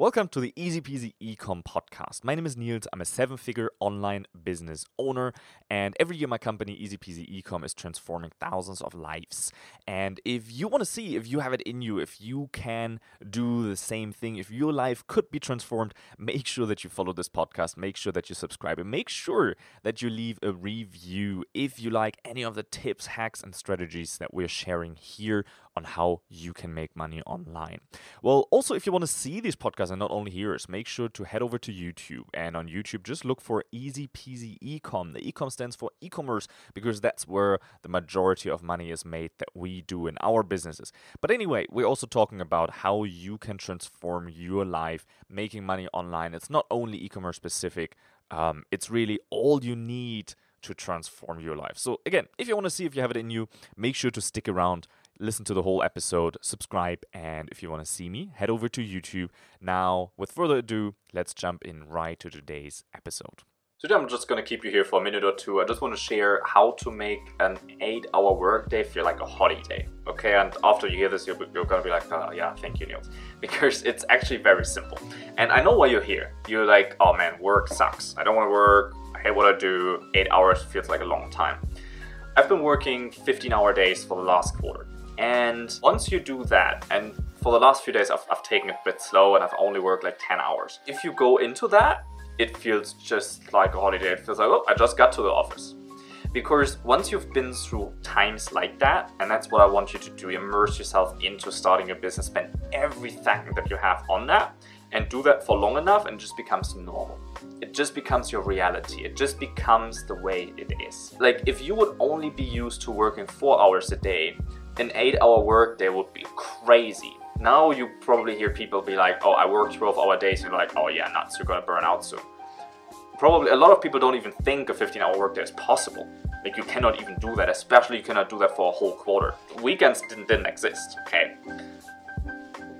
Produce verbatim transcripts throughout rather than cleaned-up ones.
Welcome to the Easy Peasy Ecom podcast. My name is Niels. I'm a seven-figure online business owner, and every year my company Easy Peasy Ecom is transforming thousands of lives. And if you want to see if you have it in you, if you can do the same thing, if your life could be transformed, make sure that you follow this podcast, make sure that you subscribe, and make sure that you leave a review if you like any of the tips, hacks, and strategies that we're sharing here on how you can make money online. Well, also, if you want to see these podcasts and not only hear us, make sure to head over to YouTube. And on YouTube, just look for Easy Peasy Ecom. The Ecom stands for e-commerce because that's where the majority of money is made that we do in our businesses. But anyway, we're also talking about how you can transform your life making money online. It's not only e-commerce specific. Um, it's really all you need to transform your life. So again, if you want to see if you have it in you, make sure to stick around, listen to the whole episode, subscribe, and if you want to see me, head over to YouTube. Now, with further ado, let's jump in right to today's episode. Today I'm just going to keep you here for a minute or two. I just want to share how to make an eight-hour workday feel like a holiday. Okay, and after you hear this, you're, you're going to be like, oh, yeah, thank you, Niels. Because it's actually very simple. And I know why you're here. You're like, oh man, work sucks. I don't want to work. I hate what I do. Eight hours feels like a long time. I've been working fifteen-hour days for the last quarter. And once you do that, and for the last few days I've, I've taken it a bit slow and I've only worked like ten hours. If you go into that, it feels just like a holiday. It feels like, oh, I just got to the office. Because once you've been through times like that, and that's what I want you to do, immerse yourself into starting a business, spend every second that you have on that, and do that for long enough, and it just becomes normal. It just becomes your reality. It just becomes the way it is. Like, if you would only be used to working four hours a day, an eight-hour workday would be crazy. Now you probably hear people be like, oh, I work twelve-hour days, and you're like, oh yeah, nuts, you're gonna burn out soon. Probably a lot of people don't even think a fifteen-hour workday is possible. Like, you cannot even do that, especially you cannot do that for a whole quarter. Weekends didn't, didn't exist, okay?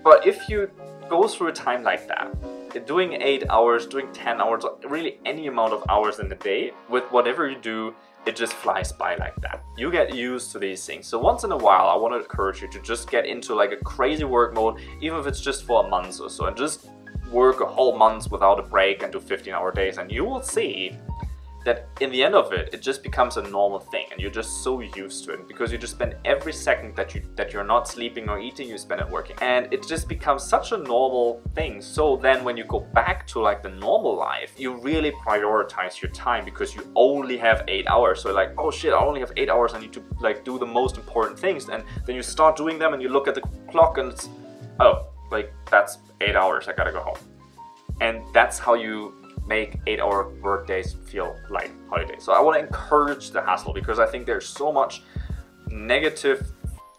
But if you go through a time like that, doing eight hours, doing ten hours, really any amount of hours in the day, with whatever you do, it just flies by like that. You get used to these things. So once in a while, I want to encourage you to just get into like a crazy work mode, even if it's just for a month or so, and just work a whole month without a break and do fifteen-hour days. And you will see that in the end of it, it just becomes a normal thing. And you're just so used to it because you just spend every second that, you, that you're not sleeping or eating, you spend it working. And it just becomes such a normal thing. So then when you go back to like the normal life, you really prioritize your time because you only have eight hours. So like, oh shit, I only have eight hours. I need to like do the most important things. And then you start doing them and you look at the clock and it's, oh, like that's eight hours. I gotta go home. And that's how you make eight-hour workdays feel like holidays. So I want to encourage the hustle because I think there's so much negative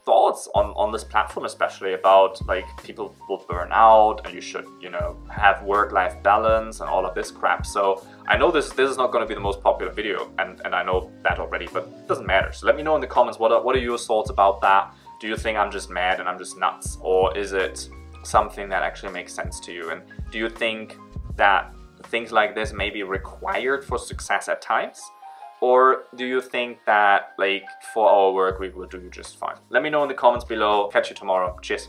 thoughts on, on this platform, especially about like people will burn out and you should, you know, have work-life balance and all of this crap. So I know this this is not going to be the most popular video, and, and I know that already, but it doesn't matter. So let me know in the comments, what are, what are your thoughts about that? Do you think I'm just mad and I'm just nuts? Or is it something that actually makes sense to you? And do you think that things like this may be required for success at times? Or do you think that like four-hour work week will do you just fine? Let me know in the comments below. Catch you tomorrow. Cheers.